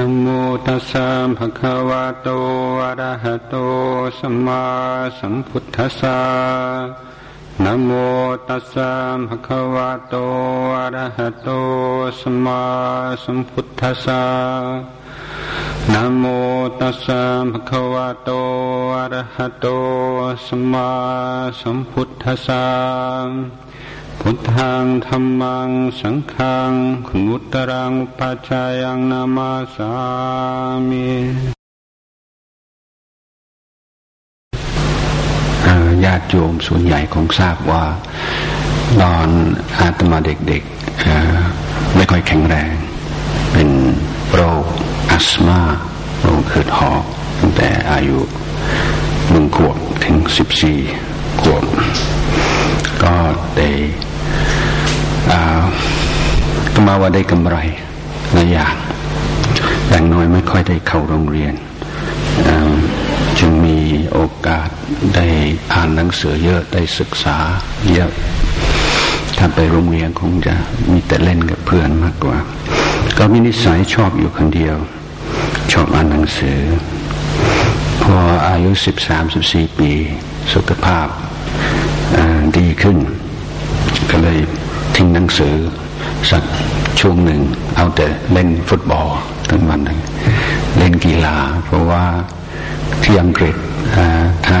นะโมตัสสะภะคะวะโตอะระหะโตสัมมาสัมพุทธัสสะนะโมตัสสะภะคะวะโตอะระหะโตสัมมาสัมพุทธัสสะนะโมตัสสะภะคะวะโตอะระหะโตสัมมาสัมพุทธัสสะพุทธังธัมมังสังฆังคุณุตตรังอุปัชฌายังนามาสามิญาติโยมส่วนใหญ่คงทราบว่าตอนอาตมาเด็กๆไม่ค่อยแข็งแรงเป็นโรคอัสมาโรคหืดหอบตั้งแต่อายุ1 ขวบถึง14 ขวบก็ได้ก็มาว่าได้กำไรหลายอย่างอย่างน้อยไม่ค่อยได้เข้าโรงเรียนจึงมีโอกาสได้อ่านหนังสือเยอะได้ศึกษาเยอะถ้าไปโรงเรียนคงจะมีแต่เล่นกับเพื่อนมากกว่าก็มีนิสัยชอบอยู่คนเดียวชอบอ่านหนังสือพออายุ 13-14 ปีสุขภาพดีขึ้นก็เลยทิ้งหนังสือสักช่วงหนึ่งเอาแต่เล่นฟุตบอลทั้งวันเล่นกีฬาเพราะว่าที่อังกฤษถ้า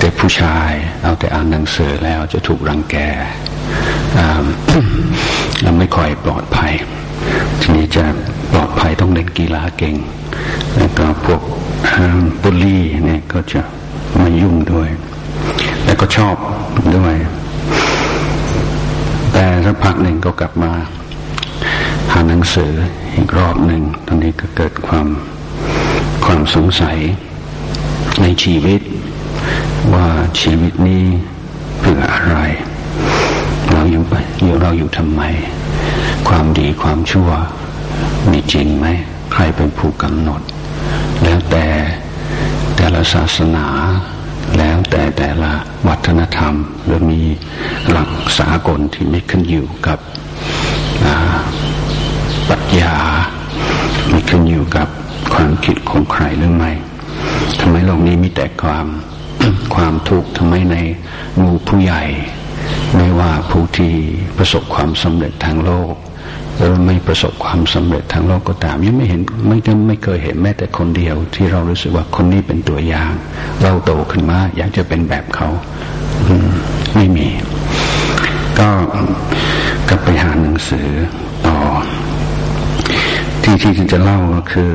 เด็กผู้ชายเอาแต่อ่านหนังสือแล้วจะถูกรังแกและไม่ค่อยปลอดภัยทีนี้จะปลอดภัยต้องเล่นกีฬาเก่งแล้วก็พวกบุลลี่เนี่ยก็จะมายุ่งด้วยแล้วก็ชอบด้วยแต่สักพักหนึ่งก็กลับมาหาหนังสืออีกรอบหนึ่งตอนนี้ก็เกิดความสงสัยในชีวิตว่าชีวิตนี้เพื่ออะไรเราอยู่ทำไมความดีความชั่วมีจริงไหมใครเป็นผู้กำหนดแล้วแต่แต่ละศาสนาแล้วแต่แต่ละวัฒนธรรมหรือมีหลักสากลที่ไม่ขึ้นอยู่กับปรัชญาไม่ขึ้นอยู่กับความคิดของใครหรือไม่ทำไมโลกนี้มีแต่ความทุกข์ทำไมในหมู่ผู้ใหญ่ไม่ว่าผู้ที่ประสบความสำเร็จทางโลกหรือไม่ประสบความสำเร็จทางโลกก็ตามยังไม่เคยเห็นแม้แต่คนเดียวที่เรารู้สึกว่าคนนี้เป็นตัวอย่างเราโตขึ้นมาอยากจะเป็นแบบเขาไม่มีก็กลับไปหาหนังสือต่อที่จะเล่าก็คือ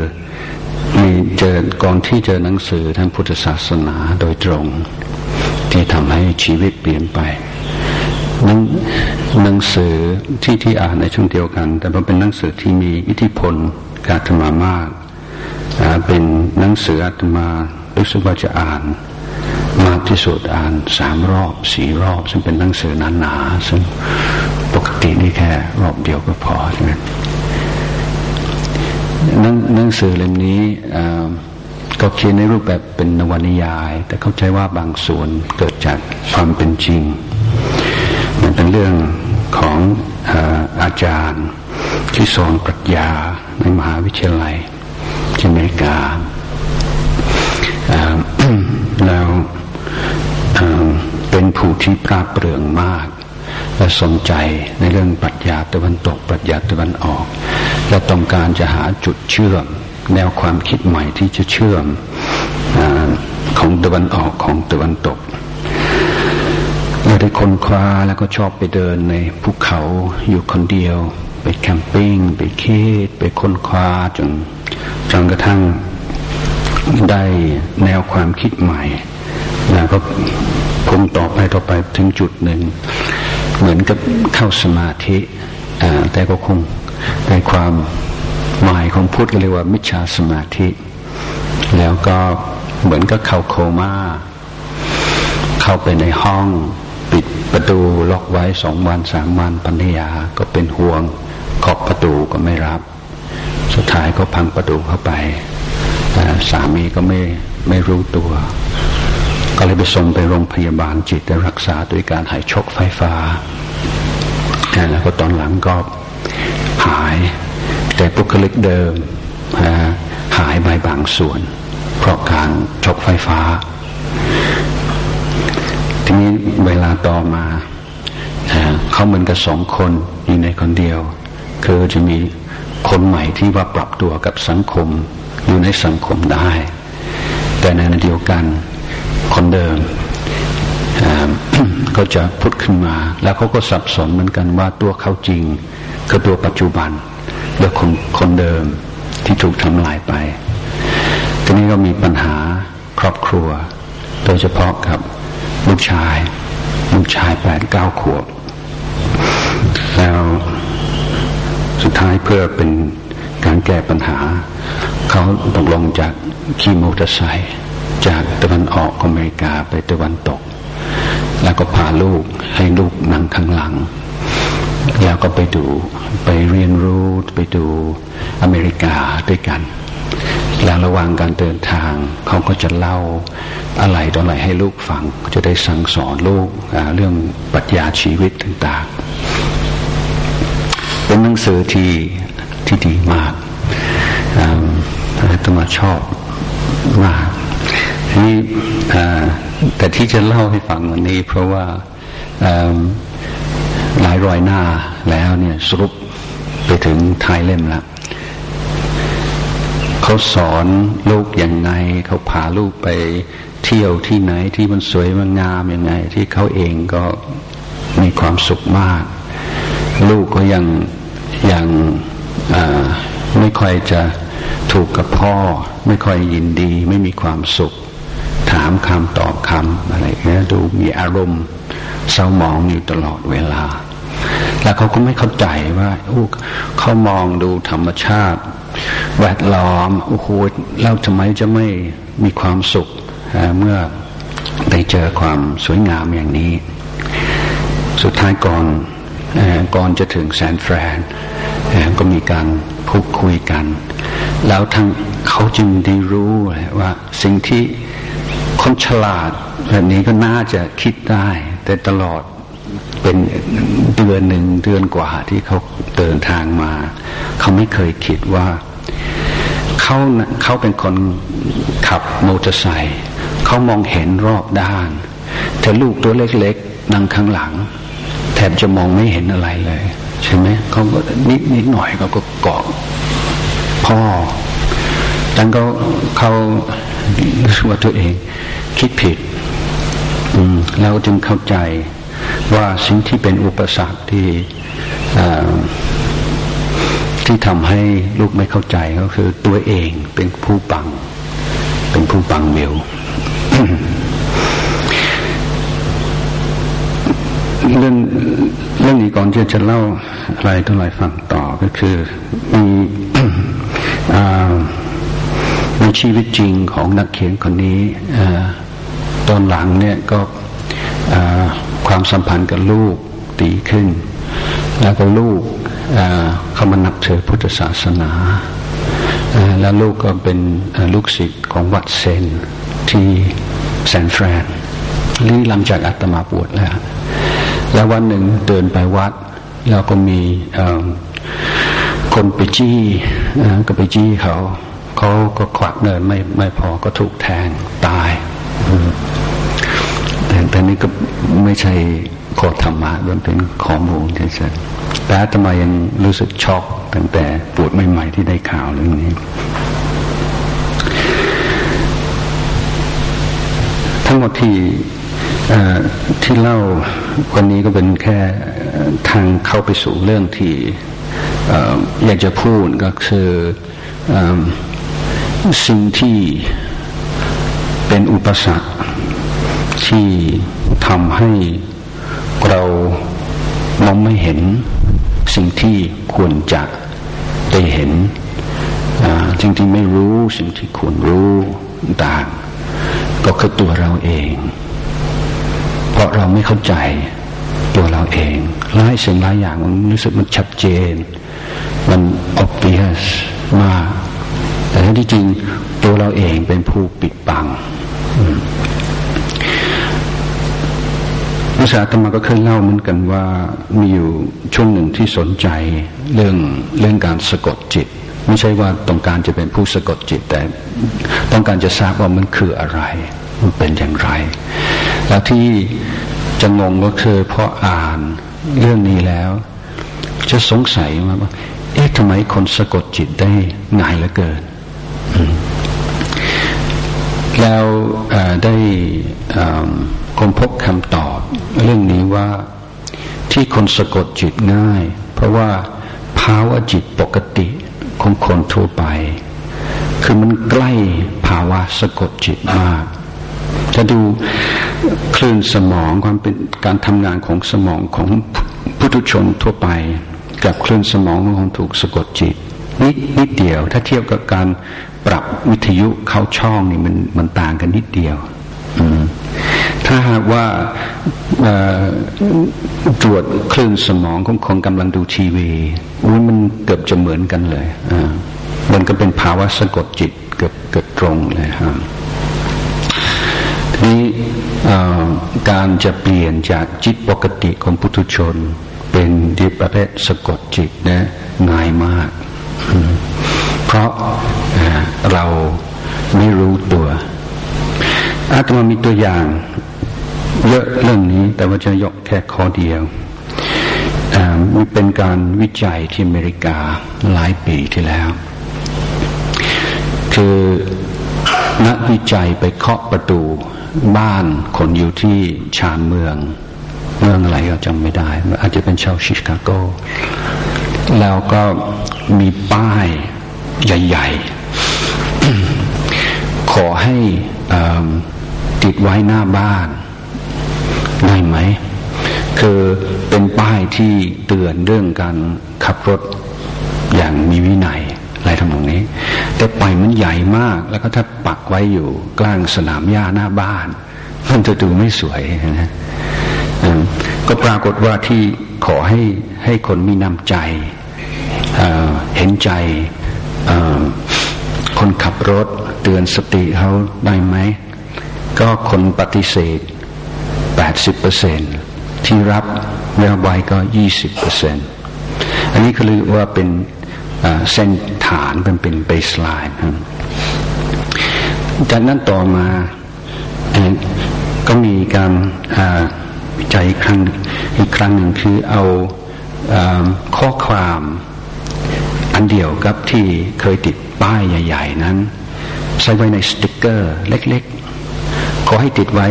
มีเจอก่อนที่เจอหนังสือทางพุทธศาสนาโดยตรงที่ทำให้ชีวิตเปลี่ยนไปหนังสือที่อ่านในช่วงเดียวกันแต่มันเป็นหนังสือที่มีอิทธิพลกับอาตมามากเป็นหนังสืออาตมารู้สึกว่าจะอ่านมากที่สุดอ่าน3 รอบ 4 รอบซึ่งเป็นหนังสือหนาๆซึ่งปกตินี่แค่รอบเดียวก็พอใช่ไหมหนังสือเล่มนี้ก็เขียนในรูปแบบเป็นนวนิยายแต่เข้าใจว่าบางส่วนเกิดจากความเป็นจริงมันเป็นเรื่องของอาจารย์ที่สอนปรัชญาในมหาวิทยาลัยที่อเมริกาแล้วเป็นผู้ที่ปราดเปรื่องมากและสนใจในเรื่องปรัชญาตะวันตกปรัชญาตะวันออกและต้องการจะหาจุดเชื่อมแนวความคิดใหม่ที่จะเชื่อมของตะวันออกของตะวันตกเราได้ค้นคว้าแล้วก็ชอบไปเดินในภูเขาอยู่คนเดียวไปแคมปิ้งไปคิดไปค้นคว้าจนกระทั่งได้แนวความคิดใหม่แล้วก็ผมต่อไปถึงจุดหนึ่งเหมือนกับเข้าสมาธิแต่ก็คงในความหมายของพุทธก็เรียกว่ามิจฉาสมาธิแล้วก็เหมือนกับเข้าโคม่าเข้าไปในห้องปิดประตูล็อกไว้2 วัน 3 วันภรรยาก็เป็นห่วงเคาะประตูก็ไม่รับสุดท้ายก็พังประตูเข้าไปสามีก็ไม่รู้ตัวก็เลยไปส่งไปโรงพยาบาลจิตรักษาโดยการหายช็อคไฟฟ้าแล้วก็ตอนหลังก็หายแต่บุคลิกเดิม หายไปบางส่วนเพราะการช็อคไฟฟ้าทีนี้เวลาต่อมาเขาเหมือนกับสองคนอยู่ในคนเดียวคือจะมีคนใหม่ที่ว่าปรับตัวกับสังคมอยู่ในสังคมได้แต่ในขณะเดียวกันคนเดิมก็จะพุทธขึ้นมาแล้วเขาก็สับสนเหมือนกันว่าตัวเขาจริงคือตัวปัจจุบันและคนเดิมที่ถูกทำลายไปทีนี้ก็มีปัญหาครอบครัวโดยเฉพาะกับลูกชาย 8-9 ขวบแล้วสุดท้ายเพื่อเป็นการแก้ปัญหาเขาตกลงจากขี่มอเตอร์ไซค์จากตะวันออกอเมริกาไปตะวันตกแล้วก็พาลูกให้ลูกนั่งข้างหลังแล้วก็ไปเรียนรู้ไปดูอเมริกาด้วยกันแล้วระหว่างการเดินทางเขาก็จะเล่าอะไรต่ออะไรให้ลูกฟังจะได้สั่งสอนลูกเรื่องปรัชญาชีวิตต่างๆเป็นหนังสือที่ดีมากอาตมาชอบมากนี่แต่ที่จะเล่าให้ฟังวันนี้เพราะว่าหลายร้อยหน้าแล้วเนี่ยสรุปไปถึงท้ายเล่มแล้วเขาสอนลูกยังไงเขาพาลูกไปเที่ยวที่ไหนที่มันสวยมันงามยังไงที่เขาเองก็มีความสุขมากลูกก็ยังไม่ค่อยจะถูกกับพ่อไม่ค่อยยินดีไม่มีความสุขถามคำตอบคำอะไรเงี้ยดูมีอารมณ์เศร้าหมองอยู่ตลอดเวลาแล้วเขาก็ไม่เข้าใจว่าเขามองดูธรรมชาติแวดล้อมโอ้โหแล้วทำไมจะไม่มีความสุขเมื่อได้เจอความสวยงามอย่างนี้สุดท้ายก่อนจะถึงแซนฟรานก็มีการพูดคุยกันแล้วทั้งเขาจึงได้รู้ว่าสิ่งที่คนฉลาดแบบนี้ก็น่าจะคิดได้แต่ตลอดเป็นเดือนกว่าที่เขาเดินทางมาเขาไม่เคยคิดว่าเขาเป็นคนขับมอเตอร์ไซค์เขามองเห็นรอบด้านแต่ลูกตัวเล็กๆนั่งข้างหลังแทบจะมองไม่เห็นอะไรเลยใช่ไหมเขาก็นิดหน่อยเขาก็เกาะพ่อดังเขารู้สึกว่าตัวเองคิดผิดแล้วจึงเข้าใจว่าสิ่งที่เป็นอุปสรรคที่ทำให้ลูกไม่เข้าใจก็คือตัวเองเป็นผู้บังเบล เรื่องนี้ก่อนจะเล่าอะไรต่ออะไรฟังต่อก็คือมี ในชีวิตจริงของนักเขียนคนนี้ตอนหลังเนี่ยก็ความสัมพันธ์กับลูกดีขึ้นแล้วก็ลูกเขามานับถือพุทธศาสนาแล้วลูกก็เป็นลูกศิษย์ของวัดเซนที่แซนฟรานนี่หลังจากอาตมาบวชแล้วแล้ววันหนึ่งเดินไปวัดแล้วก็มีคนไปจี้เขาก็ขวักเนินไม่พอก็ถูกแทงตายแต่นี่ก็ไม่ใช่ข้อธรรมะมันเป็นข้อมูลเฉยๆแต่อาตมายังรู้สึกช็อกตั้งแต่ปวดใหม่ๆที่ได้ข่าวเรื่องนี้ทั้งหมดที่เล่าวันนี้ก็เป็นแค่ทางเข้าไปสู่เรื่องที่อยากจะพูดก็คือสิ่งที่เป็นอุปสรรคที่ทำให้เรามองไม่เห็นสิ่งที่ควรจะได้เห็นสิ่งที่ไม่รู้สิ่งที่ควรรู้ต่างก็คือตัวเราเองเพราะเราไม่เข้าใจตัวเราเองหลายสิ่งหลายอย่างมันรู้สึกมันชัดเจนมัน obvious มากแต่ที่จริงตัวเราเองเป็นผู้ปิดบังอาตมาก็เคยเล่าเหมือนกันว่ามีอยู่ช่วงหนึ่งที่สนใจเรื่องการสะกดจิต ไม่ใช่ว่าต้องการจะเป็นผู้สะกดจิตแต่ต้องการจะทราบว่ามันคืออะไรมันเป็นอย่างไรแล้วที่จะงงก็คือพออ่านเรื่องนี้แล้วจะสงสัยว่าเอ๊ะทำไมคนสะกดจิตได้ง่ายเหลือเกินแล้วได้ค้นพบคำตอบเรื่องนี้ว่าที่คนสะกดจิตง่ายเพราะว่าภาวะจิตปกติของคนทั่วไปคือมันใกล้ภาวะสะกดจิตมากจะดูคลื่นสมองความเป็นการทำงานของสมองของผู้ทุชนทั่วไปกับคลื่นสมองของคนถูกสะกดจิตนิดเดียวถ้าเทียบกับการปรับวิทยุเข้าช่องนี่มันต่างกันนิดเดียวถ้าหากว่าตรวจคลื่นสมองของคนกำลังดูทีวีมันเกือบจะเหมือนกันเลยมันก็เป็นภาวะสะกดจิตเกือบตรงเลยครับนี้การจะเปลี่ยนจากจิตปกติของปุถุชนเป็นจิตประเภทสะกดจิตนะง่ายมากเพราะเราไม่รู้ตัวอาตมามีตัวอย่างเยอะเรื่องนี้แต่ว่าจะยกแค่ข้อเดียวมันเป็นการวิจัยที่อเมริกาหลายปีที่แล้วคือนักวิจัยไปเคาะประตูบ้านคนอยู่ที่ชานเมืองอะไรก็จำไม่ได้อาจจะเป็นชาวชิคาโกแล้วก็มีป้ายใหญ่ๆ ขอให้ติดไว้หน้าบ้านได้ไหมคือเป็นป้ายที่เตือนเรื่องการขับรถอย่างมีวินัยอะไรทำนองนี้แต่ป้ายมันใหญ่มากแล้วก็ถ้าปักไว้อยู่กลางสนามหญ้าหน้าบ้านมันจะดูไม่สวยนะก็ปรากฏว่าที่ขอให้คนมีน้ำใจเห็นใจคนขับรถเตือนสติเขาได้ไหมก็คนปฏิเสธ 80% ที่รับแล้วไว้ก็ 20% อันนี้คือว่าเป็นเส้นฐานเป็นเบสไลน์จากนั้นต่อมาก็มีการวิจัยอีกครั้งหนึ่งคือเอาข้อความอันเดียวกับที่เคยติดป้ายใหญ่ๆนั้นใส่ไว้ในสติ๊กเกอร์เล็กๆขอให้ติดไว้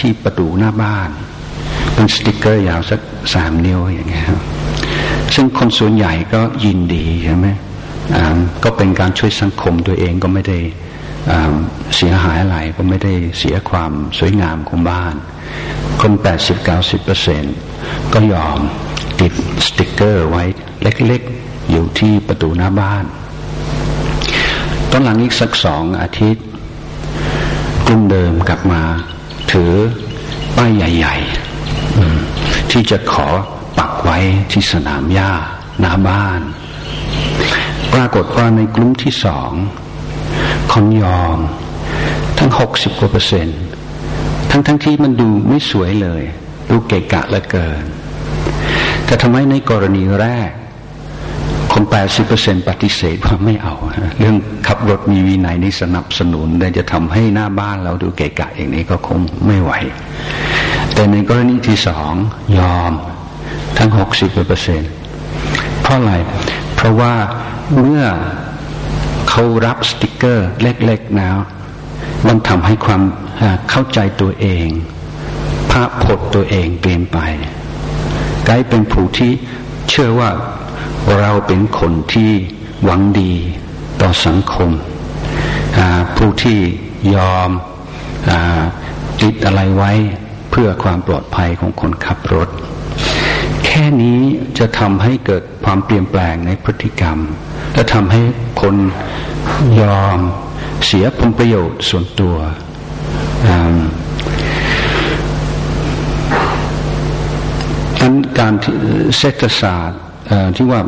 ที่ประตูหน้าบ้านเป็นสติ๊กเกอร์ยาวสัก3 นิ้วอย่างเงี้ยครับซึ่งคนส่วนใหญ่ก็ยินดีใช่ไหมก็เป็นการช่วยสังคมตัวเองก็ไม่ได้เสียหายอะไรก็ไม่ได้เสียความสวยงามของบ้านคน 80-90% ก็ยอมติดสติ๊กเกอร์ไว้เล็กๆอยู่ที่ประตูหน้าบ้านตอนหลังอีกสัก2 อาทิตย์กลุ่มเดิมกลับมาถือป้ายใหญ่ๆที่จะขอปักไว้ที่สนามหญ้าหน้าบ้านปรากฏว่าในกลุ่มที่2คนยอมทั้ง 60% ทั้งที่มันดูไม่สวยเลยดูเกะกะเหลือเกินแต่ทำไมในกรณีแรกคน 80% ปฏิเสธว่าไม่เอาเรื่องขับรถมีวินัยนี่สนับสนุนแต่จะทำให้หน้าบ้านเราดูเกะกะอย่างนี้ก็คงไม่ไหวแต่ในกรณีที่2ยอมทั้ง 60% เพราะอะไรเพราะว่าเมื่อเขารับสติ๊กเกอร์เล็กๆแล้วมันทำให้ความเข้าใจตัวเองภาพพจน์ตัวเองเปลี่ยนไปกลายเป็นผู้ที่เชื่อว่าเราเป็นคนที่หวังดีต่อสังคมผู้ที่ยอมติดอะไรไว้เพื่อความปลอดภัยของคนขับรถแค่นี้จะทำให้เกิดความเปลี่ยนแปลงในพฤติกรรมและทำให้คนยอมเสียผลประโยชน์ส่วนตัวดังการเศรษฐศาสตร์ที่ว่า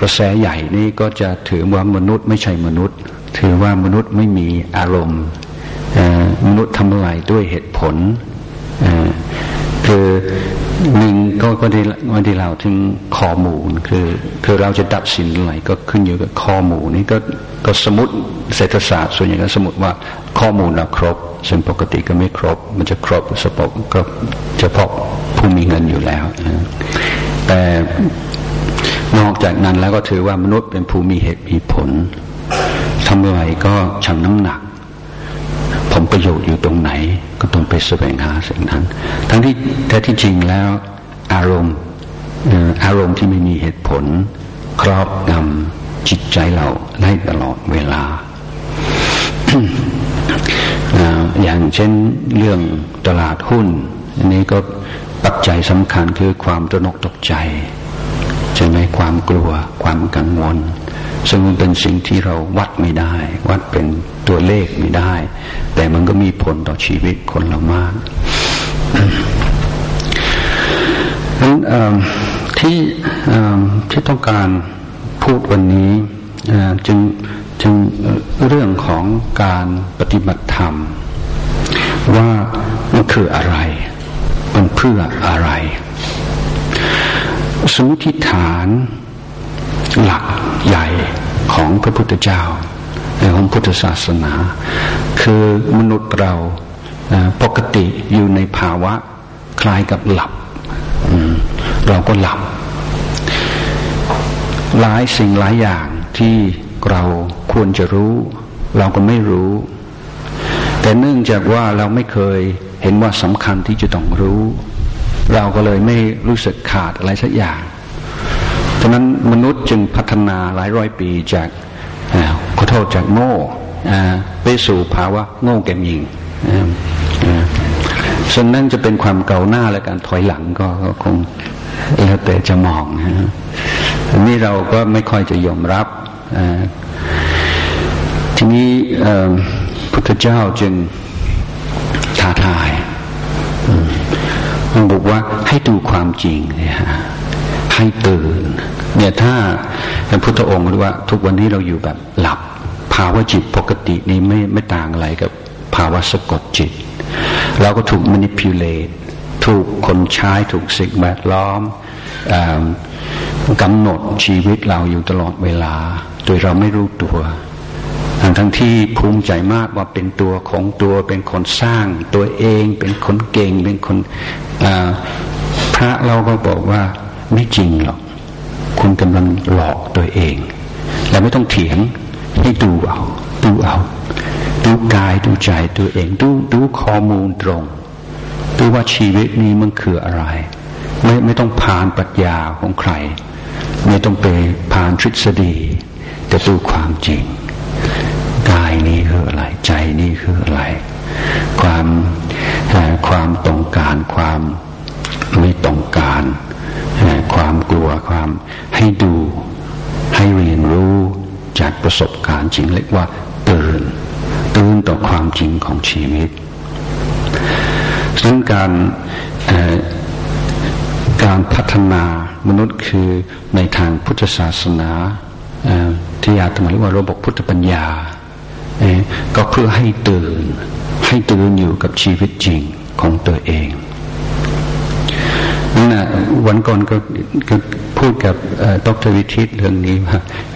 กระแสใหญ่นี่ก็จะถือว่ามนุษย์ไม่ใช่มนุษย์ถือว่ามนุษย์ไม่มีอารมณ์มนุษย์ทำอะไรด้วยเหตุผลคือ หนึ่งก็ที่วันที่เราถึงข้อมูลคือเราจะดับสิ่งอะไรก็ขึ้นอยู่กับข้อมูลนี่ก็สมมติเศรษฐศาสตร์ส่วนใหญ่ก็สมมติว่าข้อมูลเราครบซึ่งปกติก็ไม่ครบมันจะครบสปบก็เฉพาะผู้มีเงินอยู่แล้วแต่นอกจากนั้นแล้วก็ถือว่ามนุษย์เป็นผู้มีเหตุมีผลทำอะไรก็ชั่งน้ำหนักผมประโยชน์อยู่ตรงไหนก็ต้องไปแสวงหาสิ่งนั้นทั้งที่แท้ที่จริงแล้วอารมณ์ที่ไม่มีเหตุผลครอบงำจิตใจเราได้ตลอดเวลา อย่างเช่นเรื่องตลาดหุ้นอันนี้ก็ปัจจัยสำคัญคือความตระหนกตกใจใช่ไหมความกลัวความกังวลซึ่งมันเป็นสิ่งที่เราวัดไม่ได้วัดเป็นตัวเลขไม่ได้แต่มันก็มีผลต่อชีวิตคนเรามาก นั้นที่ต้องการพูดวันนี้จึงเรื่องของการปฏิบัติธรรมว่ามันคืออะไรมันเพื่ออะไรสมมุติฐานหลักใหญ่ของพระพุทธเจ้าในของพุทธศาสนาคือมนุษย์เราปกติอยู่ในภาวะคล้ายกับหลับเราก็หลับหลายสิ่งหลายอย่างที่เราควรจะรู้เราก็ไม่รู้แต่เนื่องจากว่าเราไม่เคยเห็นว่าสำคัญที่จะต้องรู้เราก็เลยไม่รู้สึกขาดอะไรสักอย่างฉะนั้นมนุษย์จึงพัฒนาหลายร้อยปีจากขอโทษจากโง่ไปสู่ภาวะโง่แก่มยิงส่วนนั้นจะเป็นความเก่าหน้าและการถอยหลังก็คงแล้วแต่จะมองอันนี้เราก็ไม่ค่อยจะยอมรับทีนี้พุทธเจ้าจึงท้าทายบอกว่าให้ดูความจริงให้ตื่นเนี่ยถ้าพระพุทธองค์รู้ว่าทุกวันนี้เราอยู่แบบหลับภาวะจิตปกตินี้ไม่ต่างอะไรกับภาวะสะกดจิตเราก็ถูก manipulate ถูกคนใช้ถูกสิ่งแวดล้อมกำหนดชีวิตเราอยู่ตลอดเวลาโดยเราไม่รู้ตัวทั้งที่ภูมิใจมากว่าเป็นตัวของตัวเป็นคนสร้างตัวเองเป็นคนเก่งเป็นคนพระเราก็บอกว่าไม่จริงหรอกคุณกำลังหลอกตัวเองเราไม่ต้องเถียงให้ดูเอาดูกายดูใจตัวเองดูข้อมูลตรงดูว่าชีวิตนี้มันคืออะไรไม่ต้องผ่านปรัชญาของใครไม่ต้องไปผ่านทฤษฎีแต่ดูความจริงกายนี้คืออะไรใจนี้คืออะไรความต้องการความไม่ต้องการความกลัวความให้ดูให้เรียนรู้จากประสบการณ์จริงเรียกว่าตื่นต่อความจริงของชีวิตซึ่งการพัฒนามนุษย์คือในทางพุทธศาสนาที่อาตมาเรียกว่าระบบพุทธปัญญาก็เพื่อให้ตื่นอยู่กับชีวิตจริงของตัวเองนั่นนะวันก่อนก็พูดกับดร.วิทิตเรื่องนี้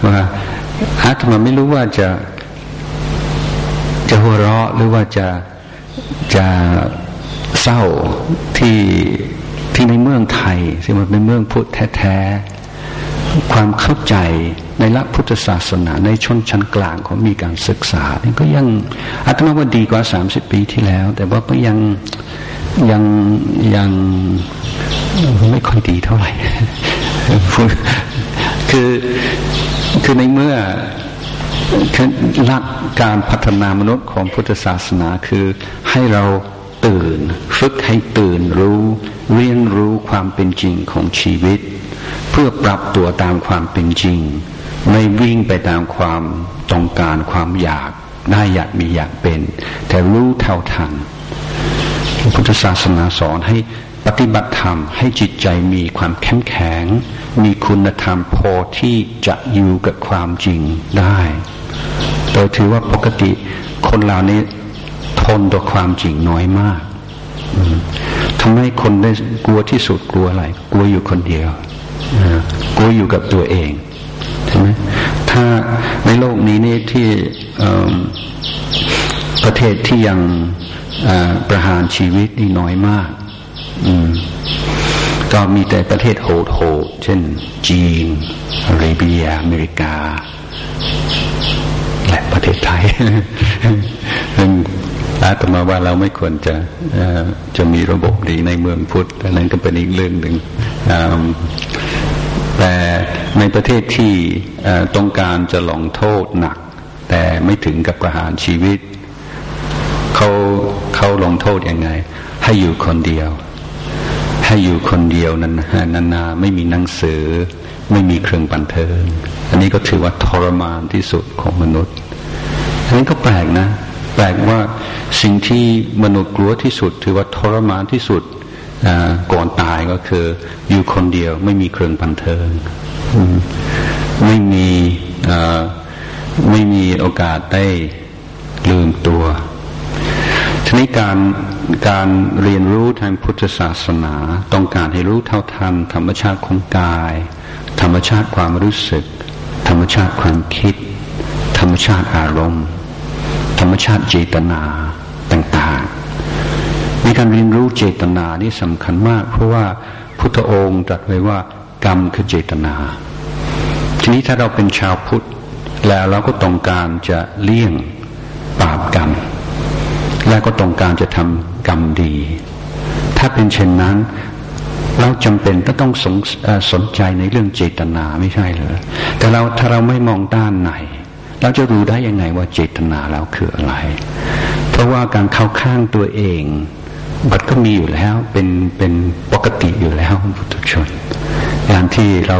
ว่าอาตมาไม่รู้ว่าจะหัวเราะหรือว่าจะเศร้าที่ในเมืองไทยซึ่งมันเป็นเมืองพุทธแท้ๆความเข้าใจในหลักพุทธศาสนาในชนชั้นกลางเขามีการศึกษานี่ก็ยังอาตมาว่าดีกว่า30ปีที่แล้วแต่ว่าก็ยังไม่ค่อยดีเท่าไหร่ คือในเมื่อหลักการพัฒนามนุษย์ของพุทธศาสนาคือให้เราตื่นฝึกให้ตื่นรู้เรียนรู้ความเป็นจริงของชีวิตเพื่อปรับตัวตามความเป็นจริงไม่วิ่งไปตามความต้องการความอยากได้อยากมีอยากเป็นแต่รู้เท่าทันพุทธศาสนาสอนให้ปฏิบัติธรรมให้จิตใจมีความเข้มแข็งมีคุณธรรมพอที่จะอยู่กับความจริงได้โดยถือว่าปกติคนเหล่านี้ทนต่อความจริงน้อยมากท ทำให้คนได้กลัวที่สุดกลัวอะไรกลัวอยู่คนเดียวกลัวอยู่กับตัวเองใช่ไหมถ้าในโลกนี้นี่ที่ประเทศที่ยังประหารชีวิตนี่น้อยมากก็มีแต่ประเทศโหดๆเช่นจีนอาระเบียอเมริกาและประเทศไทยซึ่งอาตมาว่าเราไม่ควรจะมีระบบดีในเมืองพุทธอันนั้นก็เป็นอีกเรื่องหนึ่งแต่ในประเทศที่ต้องการจะลงโทษหนักแต่ไม่ถึงกับประหารชีวิตเขาลงโทษยังไงให้อยู่คนเดียวให้อยู่คนเดียวนานๆไม่มีหนังสือไม่มีเครื่องบันเทิงอันนี้ก็ถือว่าทรมานที่สุดของมนุษย์อันนี้ก็แปลกนะแปลกว่าสิ่งที่มนุษย์กลัวที่สุดถือว่าทรมานที่สุดก่อนตายก็คืออยู่คนเดียวไม่มีเครื่องบันเทิงไม่มีโอกาสได้ลืมตัวทีนี้การเรียนรู้ทางพุทธศาสนาต้องการให้รู้เท่าทันธรรมชาติของกายธรรมชาติความรู้สึกธรรมชาติความคิดธรรมชาติอารมณ์ธรรมชาติเจตนาต่างๆในการเรียนรู้เจตนานี่สำคัญมากเพราะว่าพุทธองค์ตรัสไว้ว่ากรรมคือเจตนาทีนี้ถ้าเราเป็นชาวพุทธแล้วเราก็ต้องการจะเลี่ยงบาปกรรมและก็ต้องการจะทำกรรมดีถ้าเป็นเช่นนั้นเราจำเป็นก็ต้องสนใจในเรื่องเจตนาไม่ใช่เหรอแต่เราถ้าเราไม่มองด้านไหนเราจะรู้ได้ยังไงว่าเจตนาเราคืออะไรเพราะว่าการเข้าข้างตัวเองมันก็มีอยู่แล้วเป็นปกติอยู่แล้วของปุถุชนการที่เรา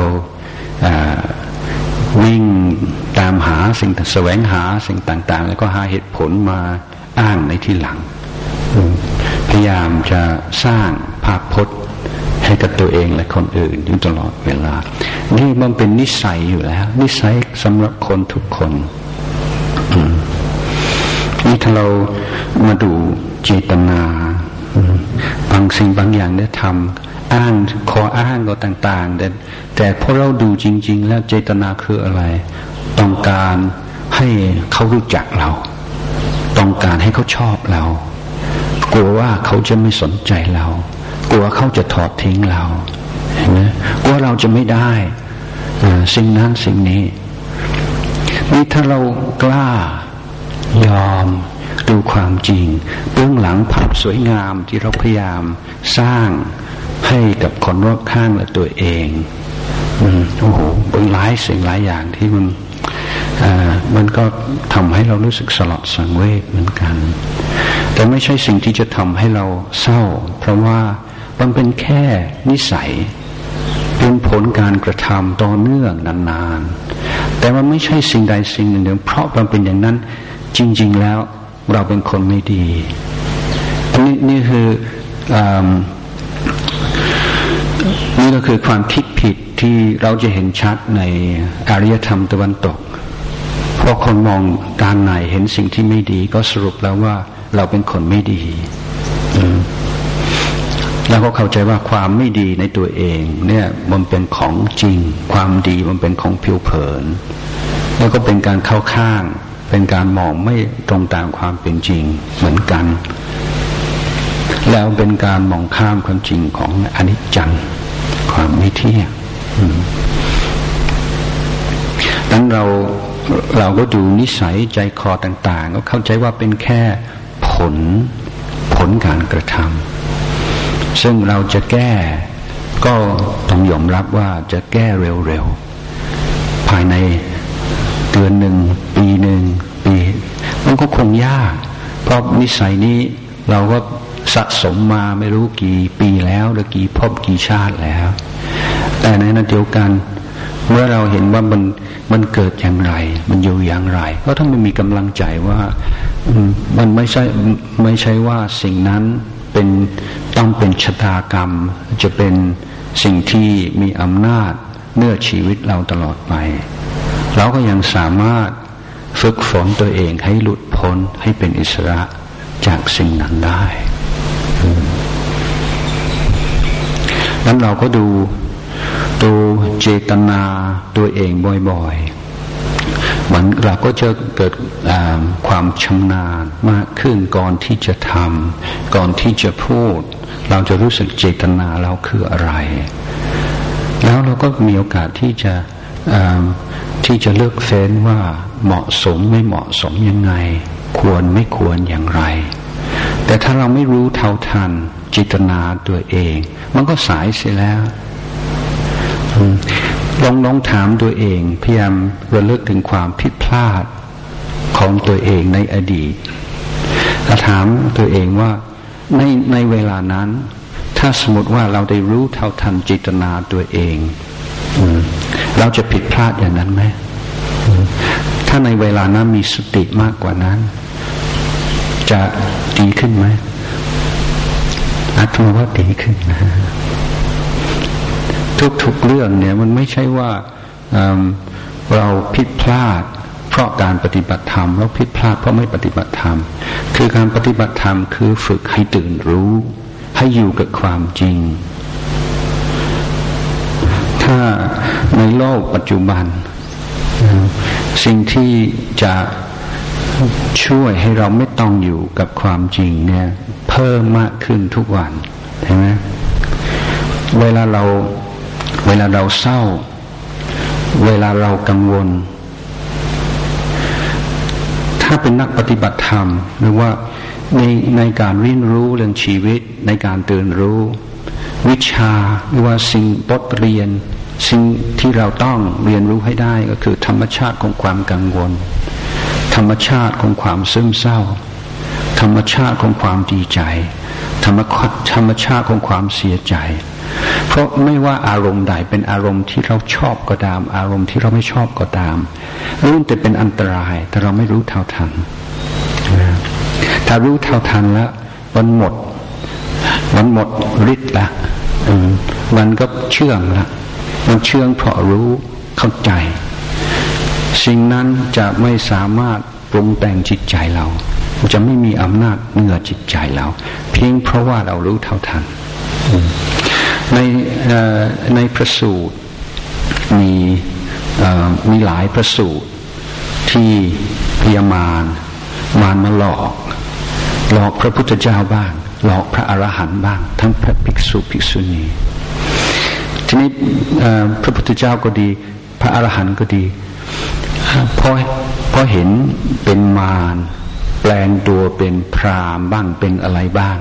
วิ่งตามหาสิ่งแสวงหาสิ่งต่างๆแล้วก็หาเหตุผลมาอ้างในที่หลังพยายามจะสร้างภาพพจน์ให้กับตัวเองและคนอื่นอยู่ตลอดเวลานี่มันเป็นนิสัยอยู่แล้วนิสัยสำหรับคนทุกคนนี่ถ้าเรามาดูเจตนาบางสิ่งบางอย่างได้ทำอ้างขออ้างก็ต่างๆแต่พอเราดูจริงๆแล้วเจตนาคืออะไรต้องการให้เขารู้จักเราต้องการให้เขาชอบเรากลัวว่าเขาจะไม่สนใจเรากลัวเขาจะทอดทิ้งเราเห็นไหมกลัวเราจะไม่ได้สิ่งนั้นสิ่งนี้นี่ถ้าเรากล้ายอมดูความจริงเบื้องหลังภาพสวยงามที่เราพยายามสร้างให้กับคนรอบข้างและตัวเองโอ้โหเป็นหลายสิ่งหลายอย่างที่มันก็ทำให้เรารู้สึกสลดสังเวชเหมือนกันแต่ไม่ใช่สิ่งที่จะทำให้เราเศร้าเพราะว่ามันเป็นแค่นิสัยเป็นผลการกระทำต่อเนื่องนานๆแต่มันไม่ใช่สิ่งใดสิ่งหนึ่งเพราะมันเป็นอย่างนั้นจริงๆแล้วเราเป็นคนไม่ดีนี่คือนี่ก็คือความคิดผิดที่เราจะเห็นชัดในอารยธรรมตะวันตกเพราะคนมองด้านไหนเห็นสิ่งที่ไม่ดีก็สรุปแล้วว่าเราเป็นคนไม่ดีแล้วก็เข้าใจว่าความไม่ดีในตัวเองเนี่ยมันเป็นของจริงความดีมันเป็นของผิวเผินแล้วก็เป็นการเข้าข้างเป็นการมองไม่ตรงตามความเป็นจริงเหมือนกันแล้วเป็นการมองข้ามความจริงของอนิจจังความไม่เที่ยงดังเราก็ดูนิสัยใจคอต่างๆก็เข้าใจว่าเป็นแค่ผลการกระทำซึ่งเราจะแก้ก็ต้องยอมรับว่าจะแก้เร็วๆภายในเดือนหนึ่งปีหนึ่งปีมันก็คงยากเพราะนิสัยนี้เราก็สะสมมาไม่รู้กี่ปีแล้วหรือกี่ภพกี่ชาติแล้วแต่ในนั้นเดียวกันเมื่อเราเห็นว่ามันเกิดอย่างไรมันอยู่อย่างไรก็ต้องมีกำลังใจว่ามันไม่ใช่ว่าสิ่งนั้นเป็นต้องเป็นชะตากรรมจะเป็นสิ่งที่มีอำนาจเหนือชีวิตเราตลอดไปเราก็ยังสามารถฝึกฝนตัวเองให้หลุดพ้นให้เป็นอิสระจากสิ่งนั้นได้ นั้นเราก็ดูเจตนาตัวเองบ่อยๆมันเราก็จะเกิดความชำนาญมากขึ้นก่อนที่จะทำก่อนที่จะพูดเราจะรู้สึกเจตนาเราคืออะไรแล้วเราก็มีโอกาสที่จะเลือกเฟ้นว่าเหมาะสมไม่เหมาะสมยังไงควรไม่ควรอย่างไรแต่ถ้าเราไม่รู้เท่าทันเจตนาตัวเองมันก็สายเสียแล้วลองถามตัวเองพยายามระลึกถึงความผิดพลาดของตัวเองในอดีตแล้วถามตัวเองว่าในเวลานั้นถ้าสมมติว่าเราได้รู้เท่าทันเจตนาตัวเองเราจะผิดพลาดอย่างนั้นไหมถ้าในเวลานั้นมีสติมากกว่านั้นจะดีขึ้นไหมอาตมาว่าดีขึ้นนะทุกเรื่องเนี่ยมันไม่ใช่ว่าเราผิดพลาดเพราะการปฏิบัติธรรมแล้วผิดพลาดเพราะไม่ปฏิบัติธรรมคือการปฏิบัติธรรมคือฝึกให้ตื่นรู้ให้อยู่กับความจริงถ้าในโลกปัจจุบันสิ่งที่จะช่วยให้เราไม่ต้องอยู่กับความจริงเนี่ยเพิ่มมากขึ้นทุกวันใช่ไหมเวลาเราเศร้าเวลาเรากังวลถ้าเป็นนักปฏิบัติธรรมหรือว่าในการเรียนรู้เรื่องชีวิตในการตื่นรู้วิชาหรือว่าสิ่งบทเรียนสิ่งที่เราต้องเรียนรู้ให้ได้ก็คือธรรมชาติของความกังวลธรรมชาติของความซึมเศร้าธรรมชาติของความดีใจธรรมชาติของความเสียใจเพราะไม่ว่าอารมณ์ใดเป็นอารมณ์ที่เราชอบก็ตามอารมณ์ที่เราไม่ชอบก็ตามล้วนแต่เป็นอันตรายแต่เราไม่รู้เท่าทันถ้ารู้เท่าทันแล้วมันหมดฤทธิ์ละมันก็เชื่องละมันเชื่องเพราะรู้เข้าใจสิ่งนั้นจะไม่สามารถปรุงแต่งจิตใจเราจะไม่มีอำนาจเหนือจิตใจเราเพียงเพราะว่าเรารู้เท่าทันในพระสูตรมีหลายพระสูตรที่พยามารมาหลอกพระพุทธเจ้าบ้างหลอกพระอรหันต์บ้างทั้งพระภิกษุภิกษุณีทีนี้พระพุทธเจ้าก็ดีพระอรหันต์ก็ดีพอเห็นเป็นมารแปลงตัวเป็นพราหมณ์บ้างเป็นอะไรบ้าง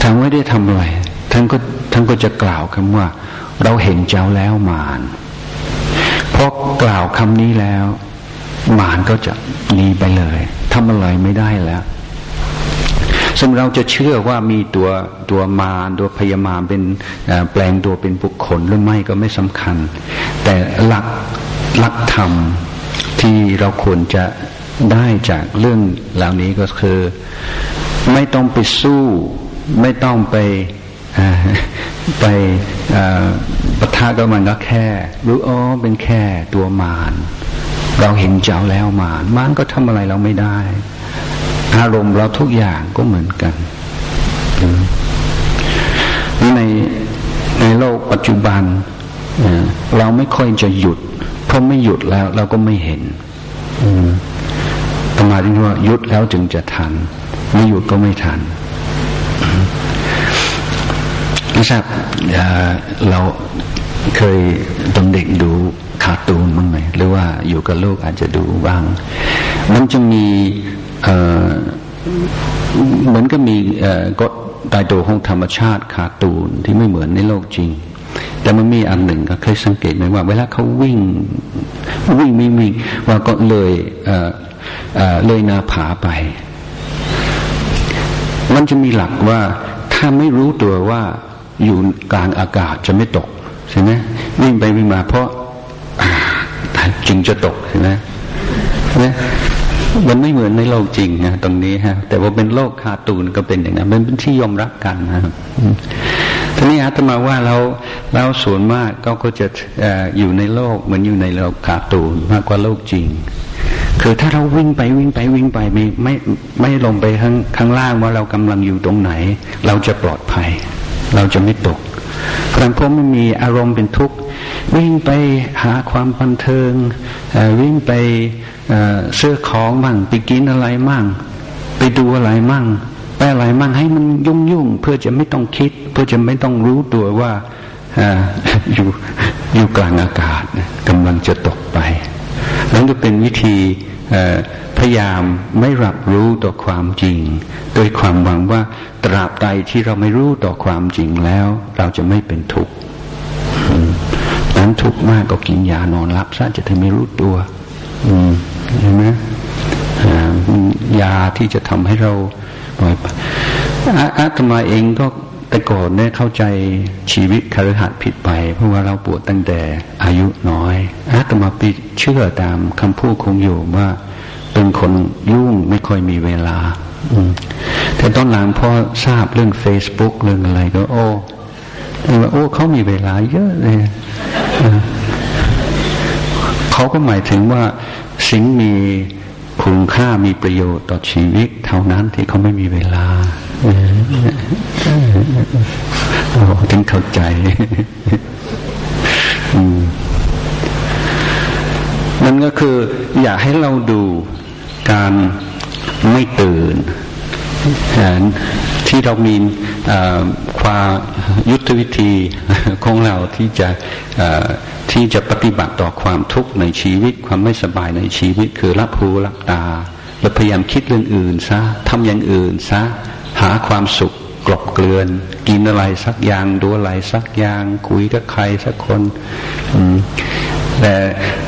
ท่านไม่ได้ทำอะไรท่านก็จะกล่าวคำว่าเราเห็นเจ้าแล้วมารพอกล่าวคำนี้แล้วมารก็จะหนีไปเลยทำอะไรไม่ได้แล้วซึ่งเราจะเชื่อว่ามีตัวมารตัวพยามารเป็นแปลงตัวเป็นบุคคลหรือไม่ก็ไม่สำคัญแต่หลักธรรมที่เราควรจะได้จากเรื่องเหล่านี้ก็คือไม่ต้องไปสู้ไม่ต้องไปปะทะกับมันก็แค่รู้อ๋อเป็นแค่ตัวมารเราเห็นเจ้าแล้วมารก็ทำอะไรเราไม่ได้อารมณ์เราทุกอย่างก็เหมือนกันในโลกปัจจุบันเราไม่ค่อยจะหยุดเพราะไม่หยุดแล้วเราก็ไม่เห็นประมาณที่ว่าหยุดแล้วจึงจะทันไม่หยุดก็ไม่ทันนะครับเราเคยตอนเด็กดูการ์ตูนบ้างไหมหรือว่าอยู่กับโลกอาจจะดูบ้างมันจะมีเหมือนก็มีกฎตายตัวของธรรมชาติการ์ตูนที่ไม่เหมือนในโลกจริงแต่มันมีอันหนึ่งก็เคยสังเกตไหมว่าเวลาเขาวิ่งไม่วิ่งว่าก็เลยหน้าผาไปมันจะมีหลักว่าถ้าไม่รู้ตัวว่าอยู่กลางอากาศจะไม่ตกใช่ไหมวิ่งไปวิ่งมาเพราะจึงจะตกใช่ไหมมันไม่เหมือนในโลกจริงนะตรงนี้ฮะแต่ว่าเป็นโลกการ์ตูนก็เป็นอย่างนั้นมันเป็นที่ยอมรับกันนะครับทีนี้อาตมาว่าเราส่วนมากก็จะอยู่ในโลกเหมือนอยู่ในโลกการ์ตูนมากกว่าโลกจริงคือถ้าเราวิ่งไปไม่ลงไปข้างล่างว่าเรากำลังอยู่ตรงไหนเราจะปลอดภัย เราจะไม่ตกพลังก็ไม่มีอารมณ์เป็นทุกข์วิ่งไปหาความบันเทิงวิ่งไปซื้อของมั่งไปกินอะไรมั่งไปดูอะไรมั่งไปอะไรมั่งให้มันยุ่งเพื่อจะไม่ต้องคิดเพื่อจะไม่ต้องรู้ตัวว่าอยู่กลางอากาศกำลังจะตกไปนั่นก็เป็นวิธีพยายามไม่รับรู้ต่อความจริงโดยความหวังว่าตราบใดที่เราไม่รู้ต่อความจริงแล้วเราจะไม่เป็นทุกข์นั้นทุกข์มากก็กินยานอนหลับซะจะถึงไม่รู้ตัวใช่ไหมยาที่จะทำให้เราปล่อยไปอาตมาเองก็แต่ก่อนเนี่ยเข้าใจชีวิตคฤหัสถ์ผิดไปเพราะว่าเราปวดตั้งแต่อายุน้อยอาตมาปิเชื่อตามคำพูดของโยมว่าเป็นคนยุ่งไม่ค่อยมีเวลาแต่ตอนหลังพอทราบเรื่อง Facebook เรื่องอะไรก็โอ้เขามีเวลาเยอะเลยเขาก็หมายถึงว่าสิ่งมีคุณค่ามีประโยชน์ต่อชีวิตเท่านั้นที่เขาไม่มีเวลาถึงเข้าใจนั่นก็คืออยากให้เราดูการไม่ตื่นที่เรามีความยุทธวิธีของเราที่จะปฏิบัติต่อความทุกข์ในชีวิตความไม่สบายในชีวิตคือรับรู้รับตาและพยายามคิดเรื่องอื่นซะทำอย่างอื่นซะหาความสุขกลบเกลื่อนกินอะไรสักอย่างดูอะไรสักอย่างคุยกับใครสักคนแต่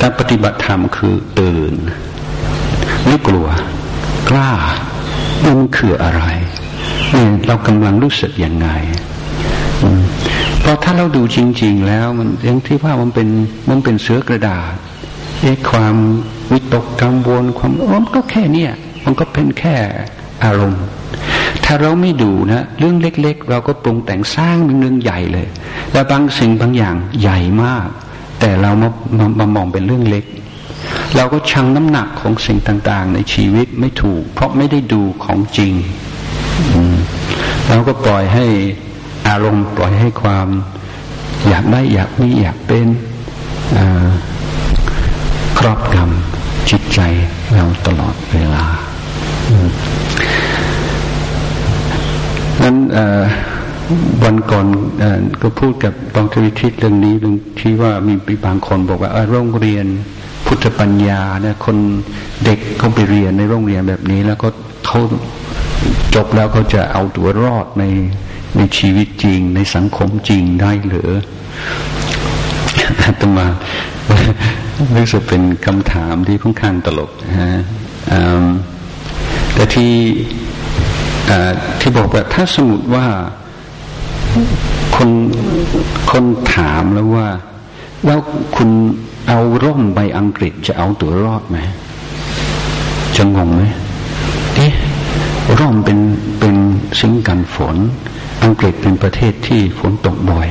การปฏิบัติธรรมคือตื่นไม่กลัวกล้ามันคืออะไรเรากำลังรู้สึกยังไงเพราะถ้าเราดูจริงๆแล้วมันอย่างที่ว่ามันเป็นเสือกระดาษความวิตกกังวลความมันก็แค่เนี้ยมันก็เป็นแค่อารมณ์ถ้าเราไม่ดูนะเรื่องเล็กๆเราก็ปรุงแต่งสร้างเป็นเรื่องใหญ่เลยและบางสิ่งบางอย่างใหญ่มากแต่เรามองเป็นเรื่องเล็กเราก็ชั่งน้ำหนักของสิ่งต่างๆในชีวิตไม่ถูกเพราะไม่ได้ดูของจริงเราก็ปล่อยให้อารมณ์ปล่อยให้ความอยากได้อยากมีอยากเป็นครอบงำจิตใจเราตลอดเวลานั้นวันก่อนก็พูดกับดร.วิทิตเรื่องนี้เรื่องที่ว่ามีบางคนบอกว่าโรงเรียนพุทธปัญญาเนี่ยคนเด็กเขาไปเรียนในโรงเรียนแบบนี้แล้วก็เขาจบแล้วเขาจะเอาตัวรอดในชีวิตจริงในสังคมจริงได้หรืออาตมารู้สึกเป็นคำถามที่ค่อนข้างตลกนะฮะแต่ที่บอกว่าถ้าสมมติว่าคนถามแล้วว่าแล้วคุณเอาร่มไปอังกฤษจะเอาตัวรอดไหมจะงงไหมร่มเป็นสิ่งกันฝนอังกฤษเป็นประเทศที่ฝนตกบ่อย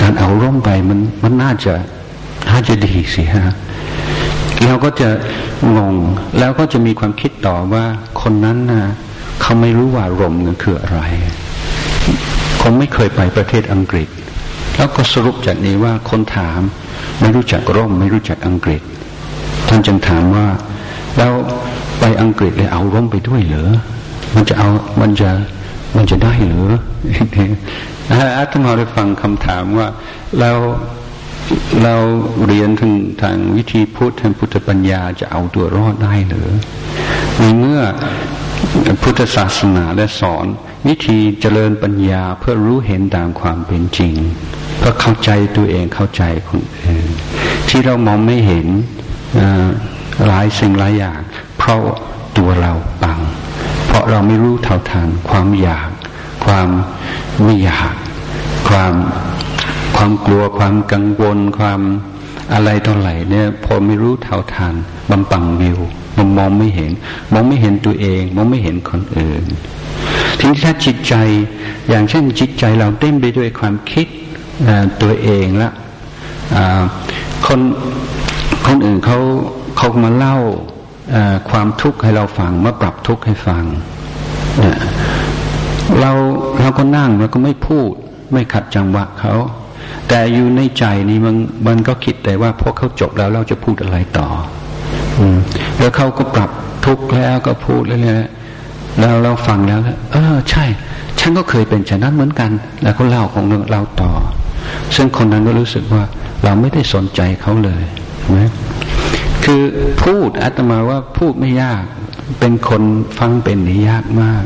การเอาร่มไปมันน่าจะดีสิฮะเราก็จะงงแล้วก็จะมีความคิดต่อว่าคนนั้นนะเขาไม่รู้ว่าร่มนั้นคืออะไรคงไม่เคยไปประเทศอังกฤษแล้วก็สรุปจากนี้ว่าคนถามไม่รู้จักร่มไม่รู้จักอังกฤษท่านจึงถามว่าแล้วไปอังกฤษเลยเอาร่มไปด้วยเหรอมันจะได้เหรออาตมาได้ฟังคำถามว่าเราเรียนทางวิธีพุทธทางพุทธปัญญาจะเอาตัวรอดได้เหรอในเมื่อพุทธศาสนาได้สอนวิธีเจริญปัญญาเพื่อรู้เห็นตามความเป็นจริงเพื่อเข้าใจตัวเองเข้าใจคนอื่นที่เรามองไม่เห็นหลายสิ่งหลายอย่างเพราะตัวเราบังเพราะเราไม่รู้เท่าทันความอยากความไม่อยากความกลัวความกังวลความอะไรต่ออะไรเนี่ยพอไม่รู้เท่าทันมันบังวิวมันมองไม่เห็นตัวเองมองไม่เห็นคนอื่นทีนี้ถ้าจิตใจอย่างเช่นจิตใจเราเต็มไปด้วยความคิดตัวเองละคนอื่นเขามาเล่าความทุกข์ให้เราฟังมาปรับทุกข์ให้ฟังเราก็นั่งแล้วก็ไม่พูด ไม่ขัดจังหวะเขาแต่อยู่ในใจนี่มันก็คิดแต่ว่าพอเขาจบแล้วเราจะพูดอะไรต่อแล้วเขาก็ปรับทุกข์แล้วก็พูดแล้วเนี่ยแล้วเราฟังแล้วเออใช่ฉันก็เคยเป็นเช่นนั้นเหมือนกันแล้วก็เล่าของเราต่อซึ่งคนนั้นก็รู้สึกว่าเราไม่ได้สนใจเขาเลยนะคือพูดอาตมาว่าพูดไม่ยากเป็นคนฟังเป็นนี่ยากมาก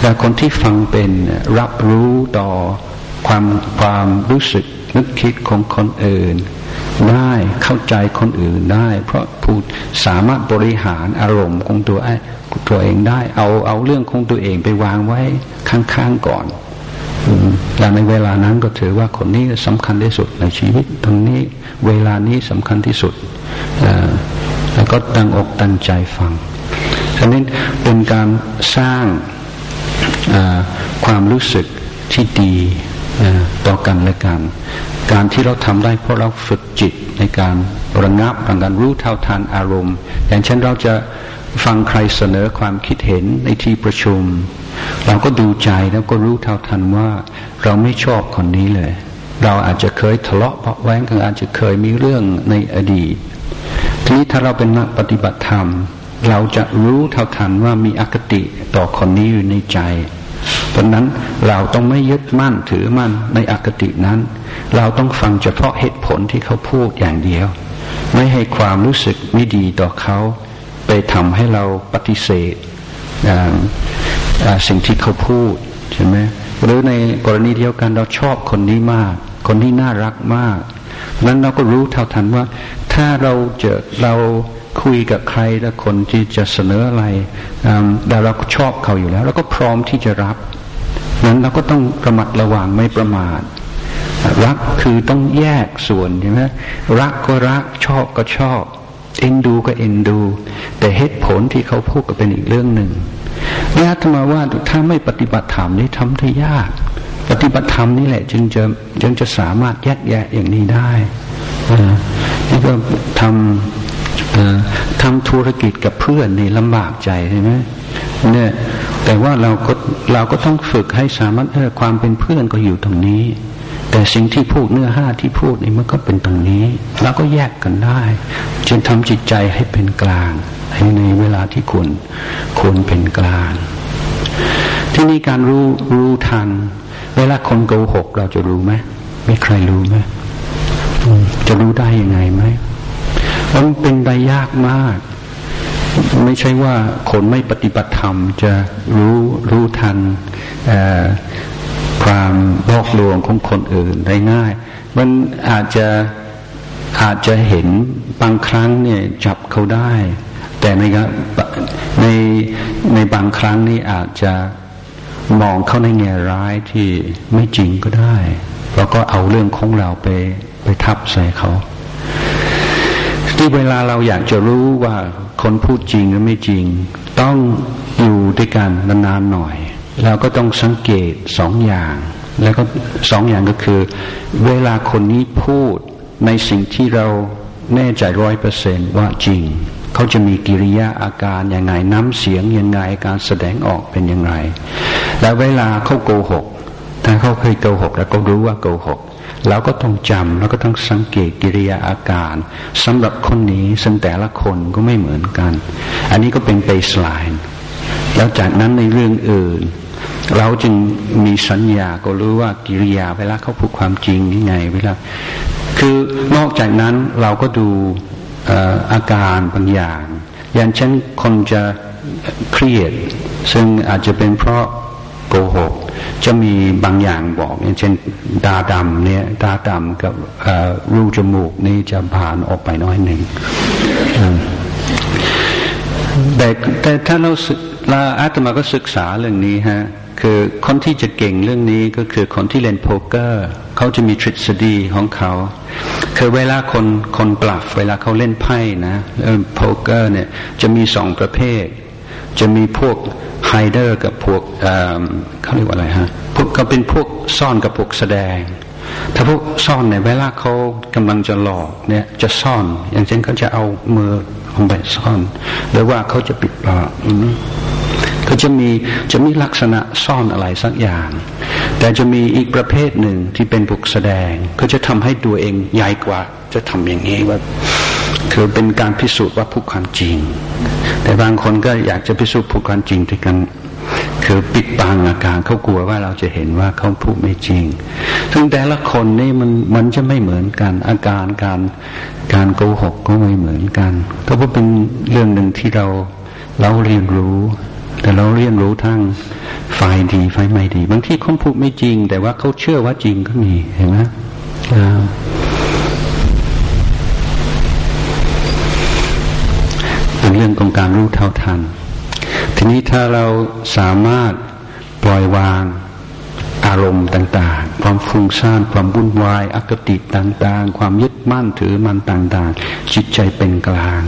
แต่คนที่ฟังเป็นรับรู้ต่อความรู้สึกนึกคิดของคนอื่นได้เข้าใจคนอื่นได้เพราะพูดสามารถบริหารอารมณ์ของตัวเองได้เอาเรื่องของตัวเองไปวางไว้ข้างๆก่อนแต่ในเวลานั้นก็ถือว่าคนนี้สำคัญที่สุดในชีวิตตรงนี้เวลานี้สำคัญที่สุดแล้วก็ตั้งอกตั้งใจฟังฉะนั้นเป็นการสร้างความรู้สึกที่ดีต่อกันและกันการที่เราทำได้เพราะเราฝึกจิตในการระงับในการรู้เท่าทันอารมณ์อย่างเช่นเราจะฟังใครเสนอความคิดเห็นในที่ประชุมเราก็ดูใจแล้วก็รู้เท่าทันว่าเราไม่ชอบคนนี้เลยเราอาจจะเคยทะเลาะเบาะแว้งกันอาจจะเคยมีเรื่องในอดีตทีนี้ถ้าเราเป็นนักปฏิบัติธรรมเราจะรู้เท่าทันว่ามีอคติต่อคนนี้อยู่ในใจเพราะนั้นเราต้องไม่ยึดมั่นถือมั่นในอคตินั้นเราต้องฟังเฉพาะเหตุผลที่เขาพูดอย่างเดียวไม่ให้ความรู้สึกไม่ดีต่อเขาไปทำให้เราปฏิเสธสิ่งที่เขาพูดใช่ไหมหรือในกรณีเดียวกันเราชอบคนนี้มากคนนี้น่ารักมากเพราะนั้นเราก็รู้เท่าทันว่าถ้าเราคุยกับใครและคนที่จะเสนออะไรแต่เราชอบเขาอยู่แล้วเราก็พร้อมที่จะรับนั้นเราก็ต้องระมัดระวังไม่ประมาทรักคือต้องแยกส่วนใช่ไหมรักก็รักชอบก็ชอบเอ็นดูก็เอ็นดูแต่เหตุผลที่เขาพูดก็เป็นอีกเรื่องหนึ่งนี่อาตมาว่าถ้าไม่ปฏิบัติธรรมนี่ทำได้ยากปฏิบัติธรรมนี่แหละจึงจะสามารถแยกแยะอย่างนี้ได้นี่ก็ทำธุรกิจกับเพื่อนนี่ลำบากใจใช่ไหมเนี่ยแต่ว่าเราก็ต้องฝึกให้สามารถความเป็นเพื่อนก็อยู่ตรงนี้แต่สิ่งที่พูดเนื้อหาที่พูดนี่มันก็เป็นตรงนี้เราก็แยกกันได้จนทำจิตใจให้เป็นกลางให้ในเวลาที่ควรเป็นกลางที่นี่การรู้ทันเวลาคนโกหกเราจะรู้ไหมไม่ใครรู้ไหมจะรู้ได้ยังไงไหมมันเป็นได้ยากมากไม่ใช่ว่าคนไม่ปฏิบัติธรรมจะรู้ทันความหลอกลวงของคนอื่นได้ง่ายมันอาจจะเห็นบางครั้งเนี่ยจับเขาได้แต่ในบางครั้งนี่อาจจะมองเขาในแง่ร้ายที่ไม่จริงก็ได้แล้วก็เอาเรื่องของเราไปทับใส่เขาที่เวลาเราอยากจะรู้ว่าคนพูดจริงหรือไม่จริงต้องอยู่ด้วยกันนานๆหน่อยเราก็ต้องสังเกตสองอย่างแล้วก็สองอย่างก็คือเวลาคนนี้พูดในสิ่งที่เราแน่ใจ 100% ว่าจริงเขาจะมีกิริยาอาการยังไงน้ำเสียงยังไงการแสดงออกเป็นยังไงแล้วเวลาเขาโกหกถ้าเขาเคยโกหกแล้วก็รู้ว่าโกหกเราก็ต้องจำแล้วก็ต้องสังเกตกิริยาอาการสำหรับคนนี้ซึ่งแต่ละคนก็ไม่เหมือนกันอันนี้ก็เป็นเบสไลน์แล้วจากนั้นในเรื่องอื่นเราจึงมีสัญญาก็รู้ว่ากิริยาเวลาเขาพูดความจริงยังไงเวลาคือนอกจากนั้นเราก็ดูอาการบางอย่างอย่างเช่นคนจะเครียดซึ่งอาจจะเป็นเพราะโกหกจะมีบางอย่างบอกอย่างเช่นตาดำเนี่ยตาดำกับรูจมูกนี่จะผ่านออกไปน้อยหนึ่งแต่ถ้าเราอาตมาก็ศึกษาเรื่องนี้ฮะคือคนที่จะเก่งเรื่องนี้ก็คือคนที่เล่นโป๊กเกอร์เขาจะมีทฤษฎีของเขาคือเวลาคนบลัฟเวลาเขาเล่นไพ่นะโป๊กเกอร์เนี่ยจะมีสองประเภทจะมีพวกไฮเดอร์กับพวกเขาเรียกว่าอะไรฮะพวกเขาเป็นพวกซ่อนกับพวกแสดงถ้าพวกซ่อนเนี่ยเวลาเขากำลังจะหลอกเนี่ยจะซ่อนอย่างเช่นเขาจะเอามือลงไปซ่อนหรือว่าเขาจะปิดปาก ก็จะมีลักษณะซ่อนอะไรสักอย่างแต่จะมีอีกประเภทหนึ่งที่เป็นบุคแสดงก็จะทำให้ตัวเองใหญ่กว่าจะทำอย่างนี้ว่าคือเป็นการพิสูจน์ว่าผู้ความจริงแต่บางคนก็อยากจะพิสูจน์ผู้ความจริงด้วยกันคือปิดบังอาการเขากลัวว่าเราจะเห็นว่าเขาพูดไม่จริงทั้งแต่ละคนนี่มันจะไม่เหมือนกันอาการการโกหกก็ไม่เหมือนกันก็เป็นเรื่องหนึ่งที่เราเรียนรู้แต่เราเรียนรู้ทั้งฝ่ายดีฝ่ายไม่ดีบางทีเขาพูดไม่จริงแต่ว่าเขาเชื่อว่าจริงก็มีเห็นไหมเป็นเรื่องของการรู้เท่าทันทีนี้ถ้าเราสามารถปล่อยวางอารมณ์ต่างๆความฟุ้งซ่านความวุ่นวายอคติต่างๆความยึดมั่นถือมั่นต่างๆจิตใจเป็นกลาง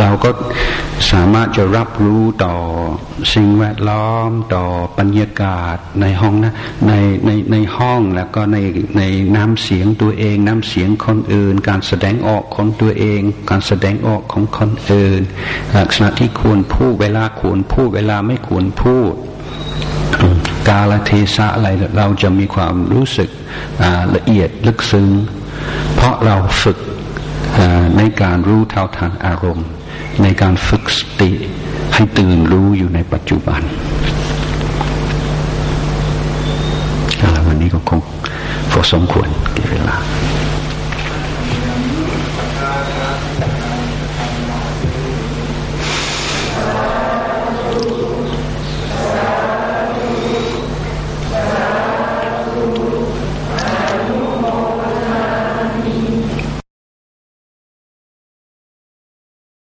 เราก็สามารถจะรับรู้ต่อสิ่งแวดล้อมต่อบรรยากาศในห้องนะในห้องแล้วก็ในน้ำเสียงตัวเองน้ำเสียงคนอื่นการแสดงออกของตัวเองการแสดงออกของคนอื่นลักษณะที่ควรพูดเวลาควรพูดเวลาไม่ควรพูดกาลเทศะอะไรเราจะมีความรู้สึกละเอียดลึกซึ้งเพราะเราฝึกในการรู้เท่าทันอารมณ์ในการฝึกสติให้ตื่นรู้อยู่ในปัจจุบันวันนี้ก็คงพอสมควรกี่เวลา